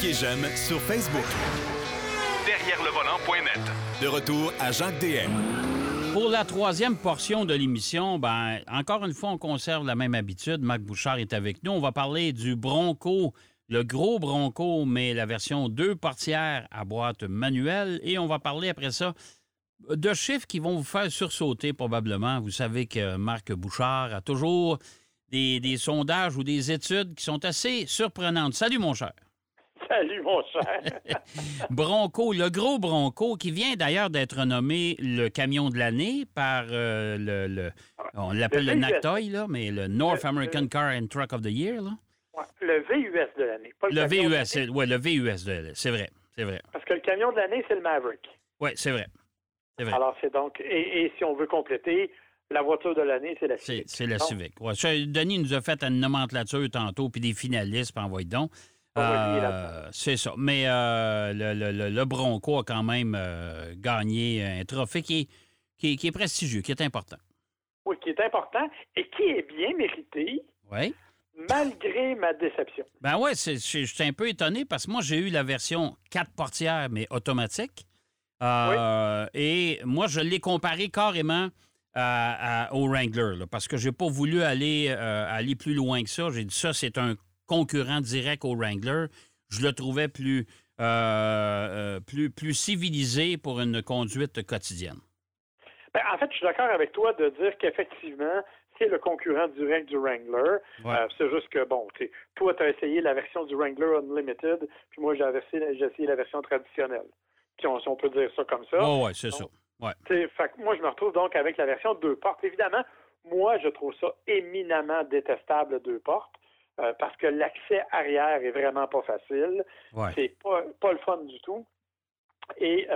Cliquez j'aime sur Facebook. Derrière le volant.net. De retour à Jacques DM. Pour la troisième portion de l'émission, ben, encore une fois, on conserve la même habitude. Marc Bouchard est avec nous. On va parler du Bronco, le gros Bronco, mais la version 2 portières à boîte manuelle. Et on va parler après ça de chiffres qui vont vous faire sursauter probablement. Vous savez que Marc Bouchard a toujours des sondages ou des études qui sont assez surprenantes. Salut, mon cher. Salut, mon cher. Bronco, le gros Bronco, qui vient d'ailleurs d'être nommé le camion de l'année par on l'appelle le NACTOY, là, mais le North American Car and Truck of the Year. Là. Ouais, le VUS de l'année. Pas le VUS, oui, le VUS de l'année. C'est vrai, c'est vrai. Parce que le camion de l'année, c'est le Maverick. Oui, c'est vrai. Alors, c'est donc... Et si on veut compléter, la voiture de l'année, c'est la Civic. C'est la Civic, oui. Denis nous a fait une nomenclature tantôt, puis des finalistes, puis envoie donc. C'est ça. Mais le Bronco a quand même gagné un trophée qui est prestigieux, qui est important. Oui, qui est important et qui est bien mérité. Oui. Malgré ma déception. Ben oui, je suis un peu étonné parce que moi, j'ai eu la version 4 portières, mais automatique. Oui. Et moi, je l'ai comparé carrément au Wrangler, là, parce que j'ai pas voulu aller plus loin que ça. J'ai dit ça, c'est un concurrent direct au Wrangler. Je le trouvais plus civilisé pour une conduite quotidienne. Ben, en fait, je suis d'accord avec toi de dire qu'effectivement, c'est le concurrent direct du Wrangler. Ouais. C'est juste que, bon, tu sais, toi, tu as essayé la version du Wrangler Unlimited, puis moi, j'ai essayé la version traditionnelle. Si on peut dire ça comme ça. Oh, oui, c'est donc, ça. Ouais. Fait, moi, je me retrouve donc avec la version 2 portes. Évidemment, moi, je trouve ça éminemment détestable, 2 portes, parce que l'accès arrière est vraiment pas facile. Ouais. C'est pas le fun du tout. Et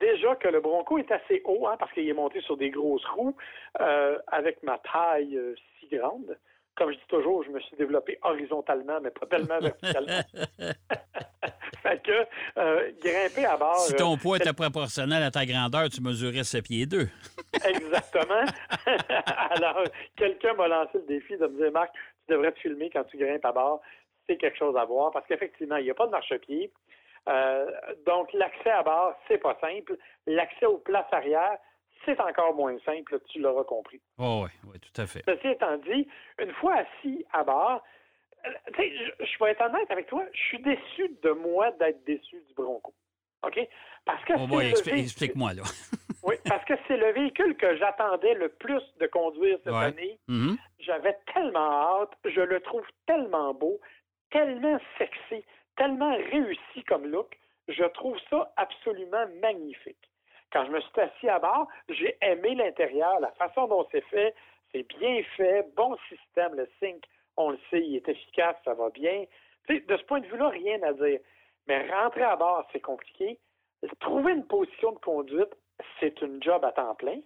déjà que le Bronco est assez haut, hein, parce qu'il est monté sur des grosses roues, avec ma taille si grande. Comme je dis toujours, je me suis développé horizontalement, mais pas tellement verticalement. Fait que grimper à bord... Si ton poids était proportionnel à ta grandeur, tu mesurais 7 pieds 2. Exactement. Alors, quelqu'un m'a lancé le défi de me dire, Marc, tu devrais te filmer quand tu grimpes à bord. C'est quelque chose à voir, parce qu'effectivement, il n'y a pas de marchepied. Donc, l'accès à bord, c'est pas simple. L'accès aux places arrière, c'est encore moins simple, tu l'auras compris. Oh oui, oui, tout à fait. Ceci étant dit, une fois assis à bord, je vais être honnête avec toi, je suis déçu de moi d'être déçu du Bronco. OK? Parce que explique-moi, là. Oui, parce que c'est le véhicule que j'attendais le plus de conduire cette année. Mm-hmm. J'avais tellement hâte, je le trouve tellement beau, tellement sexy, tellement réussi comme look. Je trouve ça absolument magnifique. Quand je me suis assis à bord, j'ai aimé l'intérieur, la façon dont c'est fait, c'est bien fait, bon système, le SYNC, on le sait, il est efficace, ça va bien. T'sais, de ce point de vue-là, rien à dire. Mais rentrer à bord, c'est compliqué. Trouver une position de conduite, c'est une job à temps plein.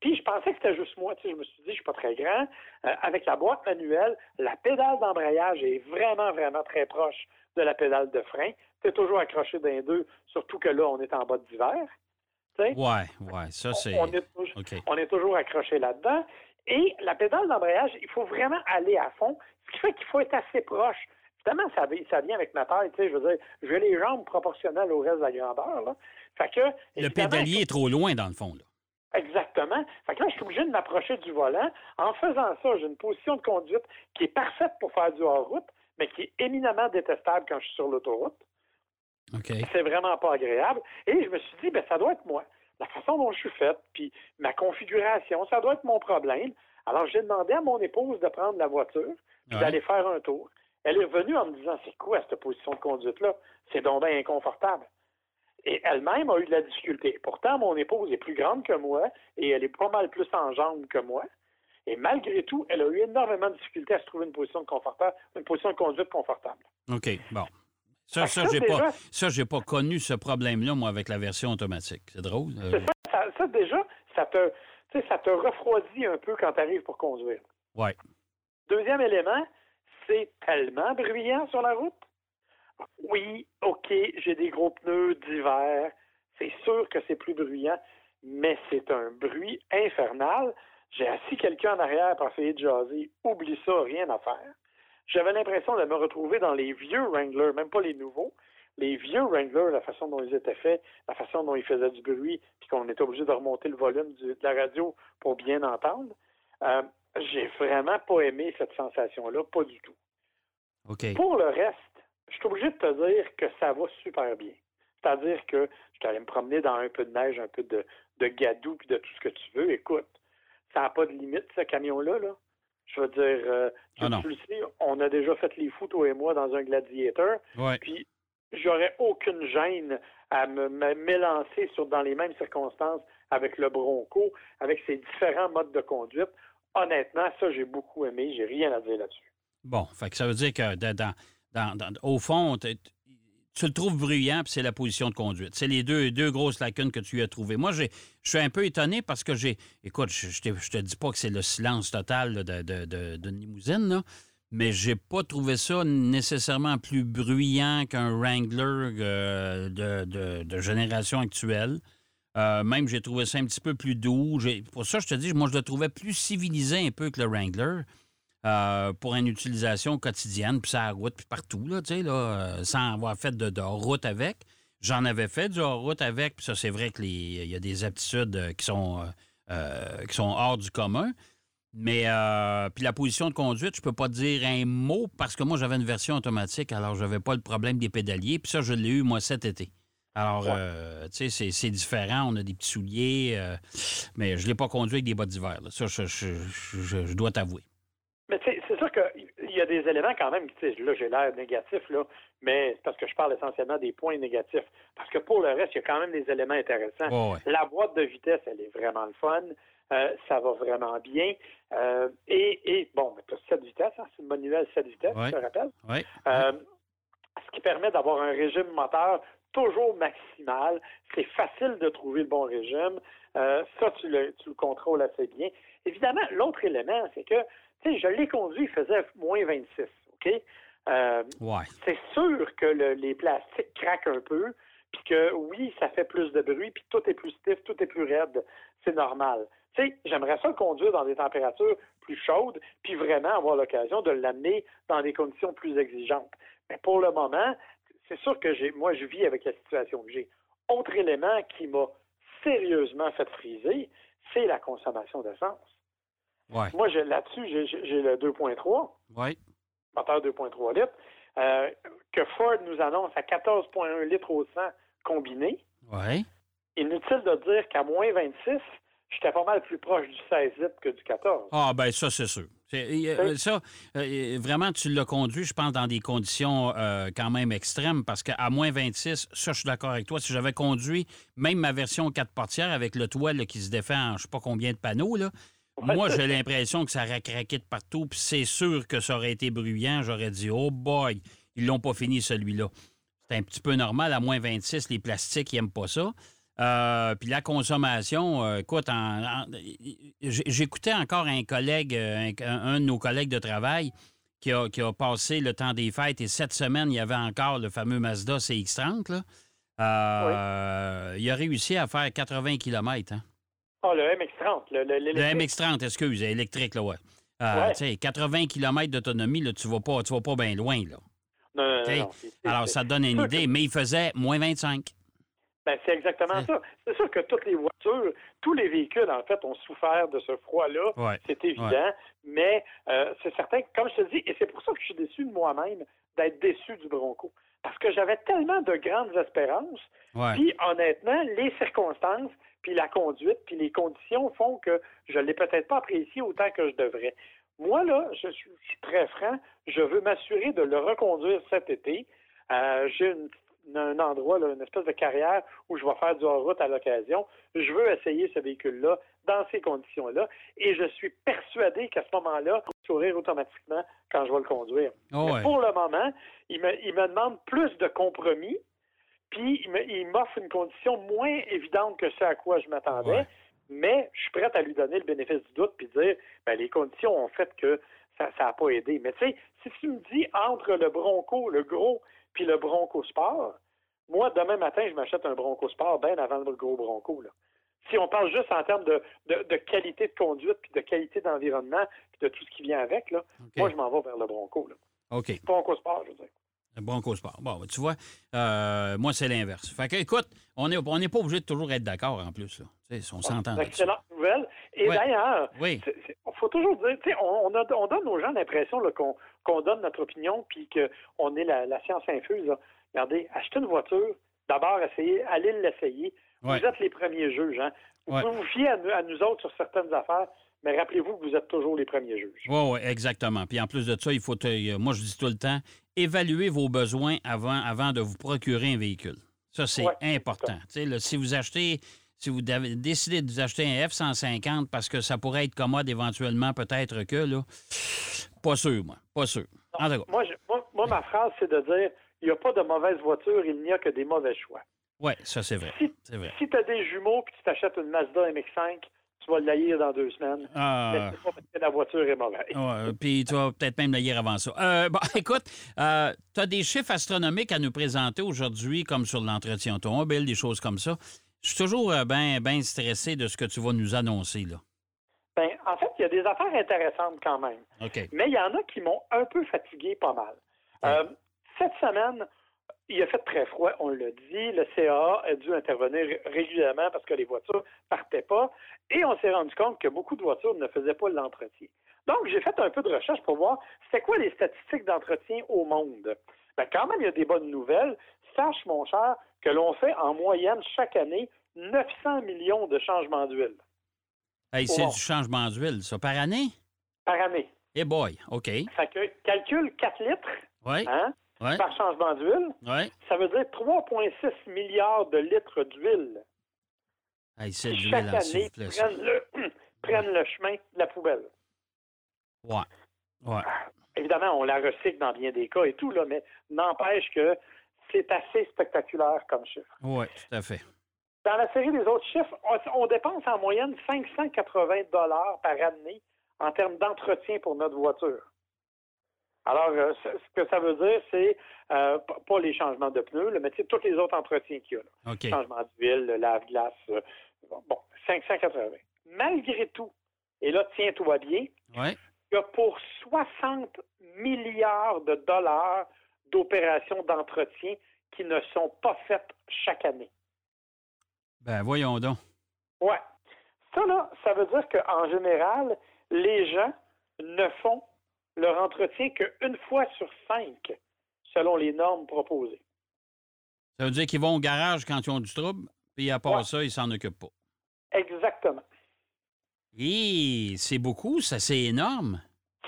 Puis je pensais que c'était juste moi, je me suis dit, je suis pas très grand. Avec la boîte manuelle, la pédale d'embrayage est vraiment, vraiment très proche de la pédale de frein. T'es toujours accroché d'un deux, surtout que là, on est en bas d'hiver. Oui, oui, ça c'est... On est toujours accroché là-dedans. Et la pédale d'embrayage, il faut vraiment aller à fond, ce qui fait qu'il faut être assez proche. Évidemment, ça vient avec ma taille, je veux dire, j'ai les jambes proportionnelles au reste de la grandeur. Là. Fait que, le pédalier est trop loin, dans le fond, là. Exactement. Fait que là, je suis obligé de m'approcher du volant. En faisant ça, j'ai une position de conduite qui est parfaite pour faire du hors-route, mais qui est éminemment détestable quand je suis sur l'autoroute. Okay. C'est vraiment pas agréable. Et je me suis dit, ben ça doit être moi. La façon dont je suis faite, puis ma configuration, ça doit être mon problème. Alors, j'ai demandé à mon épouse de prendre la voiture, puis d'aller faire un tour. Elle est revenue en me disant, c'est quoi cette position de conduite-là? C'est donc bien inconfortable. Et elle-même a eu de la difficulté. Pourtant, mon épouse est plus grande que moi et elle est pas mal plus en jambes que moi. Et malgré tout, elle a eu énormément de difficulté à se trouver une position de conduite confortable. OK, bon. Ça, j'ai pas connu ce problème-là, moi, avec la version automatique. C'est drôle. Ça, déjà, ça te refroidit un peu quand tu arrives pour conduire. Oui. Deuxième élément, c'est tellement bruyant sur la route. Oui, OK, j'ai des gros pneus d'hiver. C'est sûr que c'est plus bruyant, mais c'est un bruit infernal. J'ai assis quelqu'un en arrière pour essayer de jaser. Oublie ça, rien à faire. J'avais l'impression de me retrouver dans les vieux Wrangler, même pas les nouveaux. Les vieux Wrangler, la façon dont ils étaient faits, la façon dont ils faisaient du bruit, puis qu'on était obligé de remonter le volume de la radio pour bien entendre, j'ai vraiment pas aimé cette sensation-là, pas du tout. Okay. Pour le reste, je suis obligé de te dire que ça va super bien. C'est-à-dire que je suis allé me promener dans un peu de neige, un peu de gadou, puis de tout ce que tu veux. Écoute, ça n'a pas de limite, ce camion-là, là. Je veux dire, tu le sais, on a déjà fait les fous, toi et moi, dans un Gladiator. Ouais. Puis, j'aurais aucune gêne à m'élancer dans les mêmes circonstances avec le Bronco, avec ses différents modes de conduite. Honnêtement, ça, j'ai beaucoup aimé. J'ai rien à dire là-dessus. Bon, fait que ça veut dire que, au fond, tu le trouves bruyant, puis c'est la position de conduite. C'est les deux grosses lacunes que tu as trouvées. Moi, je suis un peu étonné parce que écoute, je te dis pas que c'est le silence total là, d'une limousine, là, mais j'ai pas trouvé ça nécessairement plus bruyant qu'un Wrangler de génération actuelle. Même, j'ai trouvé ça un petit peu plus doux. Pour ça, je te dis, moi, je le trouvais plus civilisé un peu que le Wrangler. Pour une utilisation quotidienne, puis ça à route, puis partout, là, tu sais, là, sans avoir fait de hors-route avec. J'en avais fait du hors-route avec, puis ça, c'est vrai qu'il y a des aptitudes qui sont hors du commun. Mais, puis la position de conduite, je peux pas dire un mot, parce que moi, j'avais une version automatique, alors j'avais pas le problème des pédaliers, puis ça, je l'ai eu, moi, cet été. Alors, ouais. Tu sais, c'est différent. On a des petits souliers, mais je l'ai pas conduit avec des bottes d'hiver, là. Ça, je dois t'avouer. Mais tu sais, c'est sûr qu'il y a des éléments quand même, tu sais, là, j'ai l'air négatif, là, mais c'est parce que je parle essentiellement des points négatifs. Parce que pour le reste, il y a quand même des éléments intéressants. Oh ouais. La boîte de vitesse, elle est vraiment le fun. Ça va vraiment bien. Bon, tu as 7 vitesses, hein, c'est une manuelle 7 vitesses, ouais. Je te rappelle. Ouais. Ce qui permet d'avoir un régime moteur toujours maximal. C'est facile de trouver le bon régime. Ça, tu le contrôles assez bien. Évidemment, l'autre élément, c'est que tu sais, je l'ai conduit, il faisait moins 26, OK? Ouais. C'est sûr que les plastiques craquent un peu, puis que, oui, ça fait plus de bruit, puis tout est plus stiff, tout est plus raide. C'est normal. Tu sais, j'aimerais ça le conduire dans des températures plus chaudes, puis vraiment avoir l'occasion de l'amener dans des conditions plus exigeantes. Mais pour le moment, c'est sûr que je vis avec la situation que j'ai. Autre élément qui m'a sérieusement fait friser, c'est la consommation d'essence. Ouais. Moi, là-dessus, j'ai le 2.3, ouais. Moteur 2.3 litres, que Ford nous annonce à 14.1 litres au 100 combiné. Ouais. Inutile de dire qu'à moins 26, j'étais pas mal plus proche du 16 litres que du 14. Ah, ben ça, c'est sûr. Vraiment, tu l'as conduit, je pense, dans des conditions quand même extrêmes, parce qu'à moins 26, ça, je suis d'accord avec toi, si j'avais conduit même ma version 4 portières avec le toit là, qui se défait en je sais pas combien de panneaux, là. Moi, j'ai l'impression que ça racraquait de partout, puis c'est sûr que ça aurait été bruyant. J'aurais dit, oh boy, ils l'ont pas fini celui-là. C'est un petit peu normal, à moins 26, les plastiques, ils n'aiment pas ça. Puis la consommation, écoute, j'écoutais encore un collègue, un de nos collègues de travail qui a passé le temps des fêtes, et cette semaine, il y avait encore le fameux Mazda CX-30, là. Oui. Il a réussi à faire 80 km, hein. Ah, le MX-30. Le MX-30, excuse, électrique, là, ouais. Ouais. Tu sais, 80 km d'autonomie, là, tu vas pas bien loin, là. Non, okay? Non. Alors, ça donne une idée, mais il faisait moins 25. Ben, c'est exactement ça. C'est sûr que toutes les voitures, tous les véhicules, en fait, ont souffert de ce froid-là. Ouais. C'est évident. Ouais. Mais c'est certain que, comme je te dis, et c'est pour ça que je suis déçu de moi-même, d'être déçu du Bronco. Parce que j'avais tellement de grandes espérances. Ouais. Puis, honnêtement, les circonstances, puis la conduite, puis les conditions font que je ne l'ai peut-être pas apprécié autant que je devrais. Moi, là, je suis très franc, je veux m'assurer de le reconduire cet été. J'ai un endroit, là, une espèce de carrière où je vais faire du hors-route à l'occasion. Je veux essayer ce véhicule-là dans ces conditions-là et je suis persuadé qu'à ce moment-là, je vais sourire automatiquement quand je vais le conduire. Oh ouais. Mais pour le moment, il me demande plus de compromis. Puis, il m'offre une condition moins évidente que ce à quoi je m'attendais, ouais. Mais je suis prête à lui donner le bénéfice du doute puis dire, ben, les conditions ont fait que ça n'a pas aidé. Mais tu sais, si tu me dis entre le Bronco, le gros, puis le Bronco Sport, moi, demain matin, je m'achète un Bronco Sport bien avant le gros Bronco, là. Si on parle juste en termes de qualité de conduite puis de qualité d'environnement puis de tout ce qui vient avec, là, okay. Moi, je m'en vais vers le Bronco, là. OK. Bronco Sport, je veux dire. Bronco Sport. Bon, tu vois, moi, c'est l'inverse. Fait que, écoute, on n'est pas obligé de toujours être d'accord, en plus. Là. On s'entend. C'est une excellente nouvelle. Et ouais. D'ailleurs, oui. Il faut toujours dire, on donne aux gens l'impression là, qu'on donne notre opinion puis qu'on est la science infuse. Là. Regardez, achetez une voiture, d'abord, allez l'essayer. Ouais. Vous êtes les premiers juges. Hein. Vous pouvez vous fier à nous autres sur certaines affaires. Mais rappelez-vous que vous êtes toujours les premiers juges. Oui, exactement. Puis en plus de ça, il faut, moi je dis tout le temps, évaluez vos besoins avant de vous procurer un véhicule. Ça, c'est important. Là, si vous décidez de vous acheter un F-150 parce que ça pourrait être commode éventuellement, peut-être que, là, pas sûr, moi. Pas sûr. Non, en tout cas. Moi, ma phrase, c'est de dire, il n'y a pas de mauvaise voiture, il n'y a que des mauvais choix. Oui, ça, c'est vrai. Si tu as des jumeaux et tu t'achètes une Mazda MX-5, tu vas l'haïr dans 2 semaines. Mais c'est pas parce que la voiture est mauvaise. Ouais, puis tu vas peut-être même l'haïr avant ça. Écoute, tu as des chiffres astronomiques à nous présenter aujourd'hui, comme sur l'entretien automobile, des choses comme ça. Je suis toujours bien stressé de ce que tu vas nous annoncer, là. Bien, en fait, il y a des affaires intéressantes quand même. Okay. Mais il y en a qui m'ont un peu fatigué pas mal. Cette semaine, il a fait très froid, on l'a dit. Le CAA a dû intervenir régulièrement parce que les voitures partaient pas. Et on s'est rendu compte que beaucoup de voitures ne faisaient pas l'entretien. Donc, j'ai fait un peu de recherche pour voir c'était quoi les statistiques d'entretien au monde. Bien, quand même, il y a des bonnes nouvelles. Sache, mon cher, que l'on fait en moyenne chaque année 900 millions de changements d'huile. Hey, c'est du changement d'huile, ça, par année? Par année. Hey boy, OK. Ça fait que calcule 4 litres par changement d'huile. Ouais. Ça veut dire 3,6 milliards de litres d'huile. Hey, c'est qui chaque année prennent le chemin de la poubelle. Ouais. Ouais. Évidemment, on la recycle dans bien des cas et tout, là, mais n'empêche que c'est assez spectaculaire comme chiffre. Oui, tout à fait. Dans la série des autres chiffres, on dépense en moyenne 580 $ par année en termes d'entretien pour notre voiture. Alors, ce que ça veut dire, c'est pas les changements de pneus, mais c'est tous les autres entretiens qu'il y a. Là. Okay. Changement d'huile, lave-glace, 580. Malgré tout, et là, tiens-toi bien, il y a pour 60 milliards de dollars d'opérations d'entretien qui ne sont pas faites chaque année. Ben, voyons donc. Oui. Ça, là, ça veut dire qu'en général, les gens ne font leur entretien qu'une fois sur 5, selon les normes proposées. Ça veut dire qu'ils vont au garage quand ils ont du trouble, puis à part ça, ils ne s'en occupent pas. Exactement. Et c'est beaucoup, ça, c'est énorme.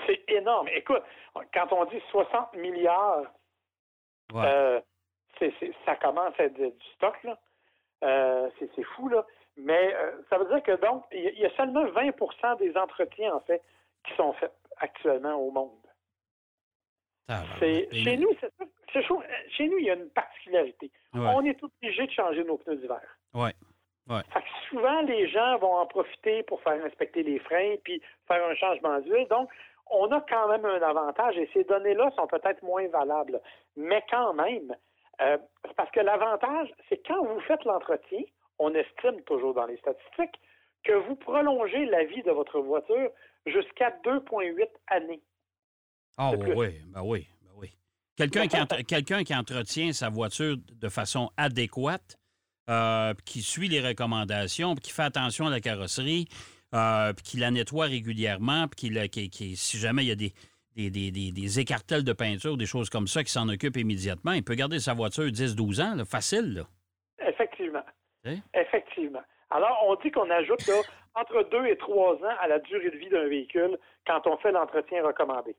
C'est énorme. Écoute, quand on dit 60 milliards, ça commence à être du stock, là. C'est fou, là. Mais ça veut dire que, donc, il y a seulement 20 % des entretiens, en fait, qui sont faits actuellement au monde. Chez nous, il y a une particularité. Ouais. On est obligé de changer nos pneus d'hiver. Oui. Ouais. Fait que souvent, les gens vont en profiter pour faire inspecter les freins puis faire un changement d'huile. Donc, on a quand même un avantage et ces données-là sont peut-être moins valables. Mais quand même, parce que l'avantage, c'est quand vous faites l'entretien, on estime toujours dans les statistiques, que vous prolongez la vie de votre voiture jusqu'à 2,8 années. Ah oui, ben oui. Quelqu'un qui entretient sa voiture de façon adéquate, qui suit les recommandations, qui fait attention à la carrosserie, puis qui la nettoie régulièrement, puis qui, si jamais il y a des écartels de peinture, des choses comme ça, qui s'en occupent immédiatement, il peut garder sa voiture 10-12 ans, là, facile. Là. Effectivement. Effectivement. Alors, on dit qu'on ajoute là, entre 2 et 3 ans à la durée de vie d'un véhicule quand on fait l'entretien recommandé.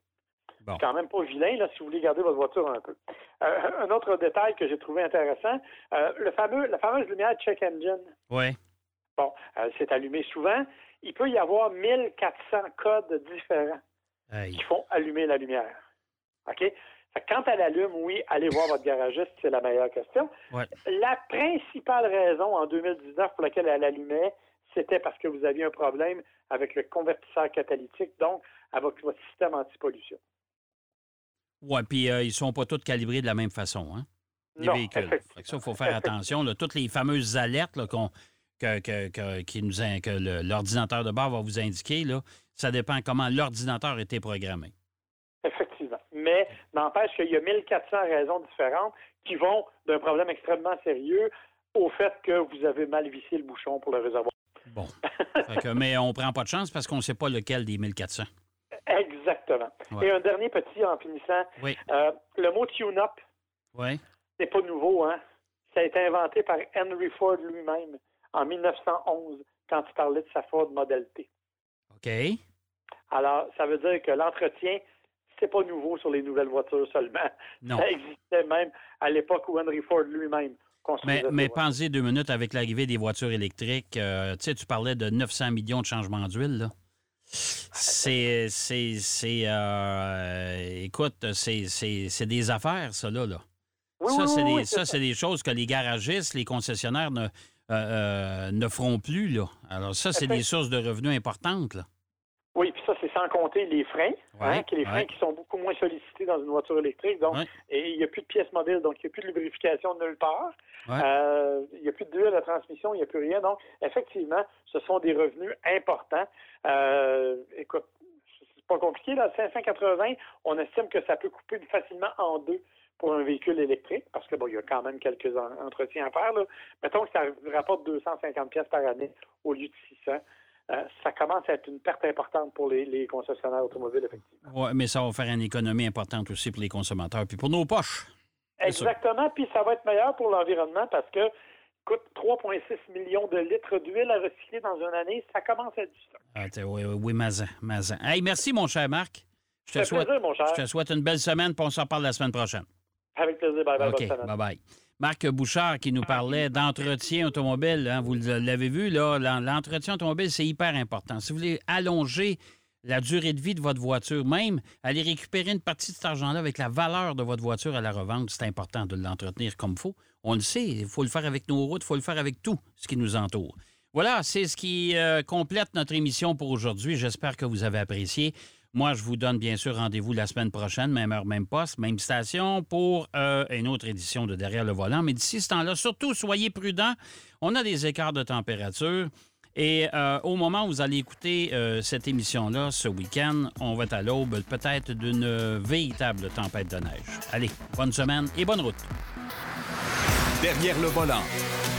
Bon. C'est quand même pas vilain, là, si vous voulez garder votre voiture un peu. Un autre détail que j'ai trouvé intéressant, la fameuse lumière check engine. Oui. Bon, c'est allumé souvent. Il peut y avoir 1400 codes différents qui font allumer la lumière. OK? Quand elle allume, oui, allez voir votre garagiste, c'est la meilleure question. Ouais. La principale raison en 2019 pour laquelle elle allumait, c'était parce que vous aviez un problème avec le convertisseur catalytique, donc avec votre système antipollution. Oui, puis ils ne sont pas tous calibrés de la même façon, hein? Les véhicules. Ça, il faut faire attention. Là, toutes les fameuses alertes là, que l'ordinateur de bord va vous indiquer, là, ça dépend comment l'ordinateur était programmé. Effectivement. mais n'empêche qu'il y a 1400 raisons différentes qui vont d'un problème extrêmement sérieux au fait que vous avez mal vissé le bouchon pour le réservoir. Bon. Mais on ne prend pas de chance parce qu'on ne sait pas lequel des 1400. Exactement. Ouais. Et un dernier petit en finissant. Oui. Le mot tune-up, oui, n'est pas nouveau, hein? Ça a été inventé par Henry Ford lui-même en 1911 quand il parlait de sa Ford Model T. OK. Alors, ça veut dire que l'entretien, c'est pas nouveau sur les nouvelles voitures seulement. Non. Ça existait même à l'époque où Henry Ford lui-même construisait. Mais pensez 2 minutes avec l'arrivée des voitures électriques. Tu sais, tu parlais de 900 millions de changements d'huile, là. Écoute, c'est des affaires, ça, là. Ça, c'est des choses que les garagistes, les concessionnaires ne feront plus, là. Alors, ça, c'est des sources de revenus importantes, là. Oui, puis ça, c'est sans compter les freins, qui sont beaucoup moins sollicités dans une voiture électrique. Donc, et il n'y a plus de pièces mobiles, donc il n'y a plus de lubrification nulle part. Ouais. Il n'y a plus de duel à transmission, il n'y a plus rien. Donc, effectivement, ce sont des revenus importants. Écoute, c'est pas compliqué. Là, 580, on estime que ça peut couper facilement en deux pour un véhicule électrique, parce que bon, il y a quand même quelques entretiens à faire, là. Mettons que ça rapporte 250 pièces par année au lieu de 600. Ça commence à être une perte importante pour les concessionnaires automobiles, effectivement. Oui, mais ça va faire une économie importante aussi pour les consommateurs, puis pour nos poches. Exactement, puis ça va être meilleur pour l'environnement parce que, écoute, 3,6 millions de litres d'huile à recycler dans une année, ça commence à être du stock. Ah, oui, mazin. Hey, merci, mon cher Marc. Je te souhaite une belle semaine, puis on s'en reparle la semaine prochaine. Avec plaisir, bye-bye. OK, bye-bye. Marc Bouchard qui nous parlait d'entretien automobile. Hein, vous l'avez vu, là, l'entretien automobile, c'est hyper important. Si vous voulez allonger la durée de vie de votre voiture, même aller récupérer une partie de cet argent-là avec la valeur de votre voiture à la revente, c'est important de l'entretenir comme il faut. On le sait, il faut le faire avec nos routes, il faut le faire avec tout ce qui nous entoure. Voilà, c'est ce qui complète notre émission pour aujourd'hui. J'espère que vous avez apprécié. Moi, je vous donne bien sûr rendez-vous la semaine prochaine, même heure, même poste, même station, pour une autre édition de Derrière le volant. Mais d'ici ce temps-là, surtout, soyez prudents. On a des écarts de température. Et au moment où vous allez écouter cette émission-là, ce week-end, on va être à l'aube peut-être d'une véritable tempête de neige. Allez, bonne semaine et bonne route. Derrière le volant.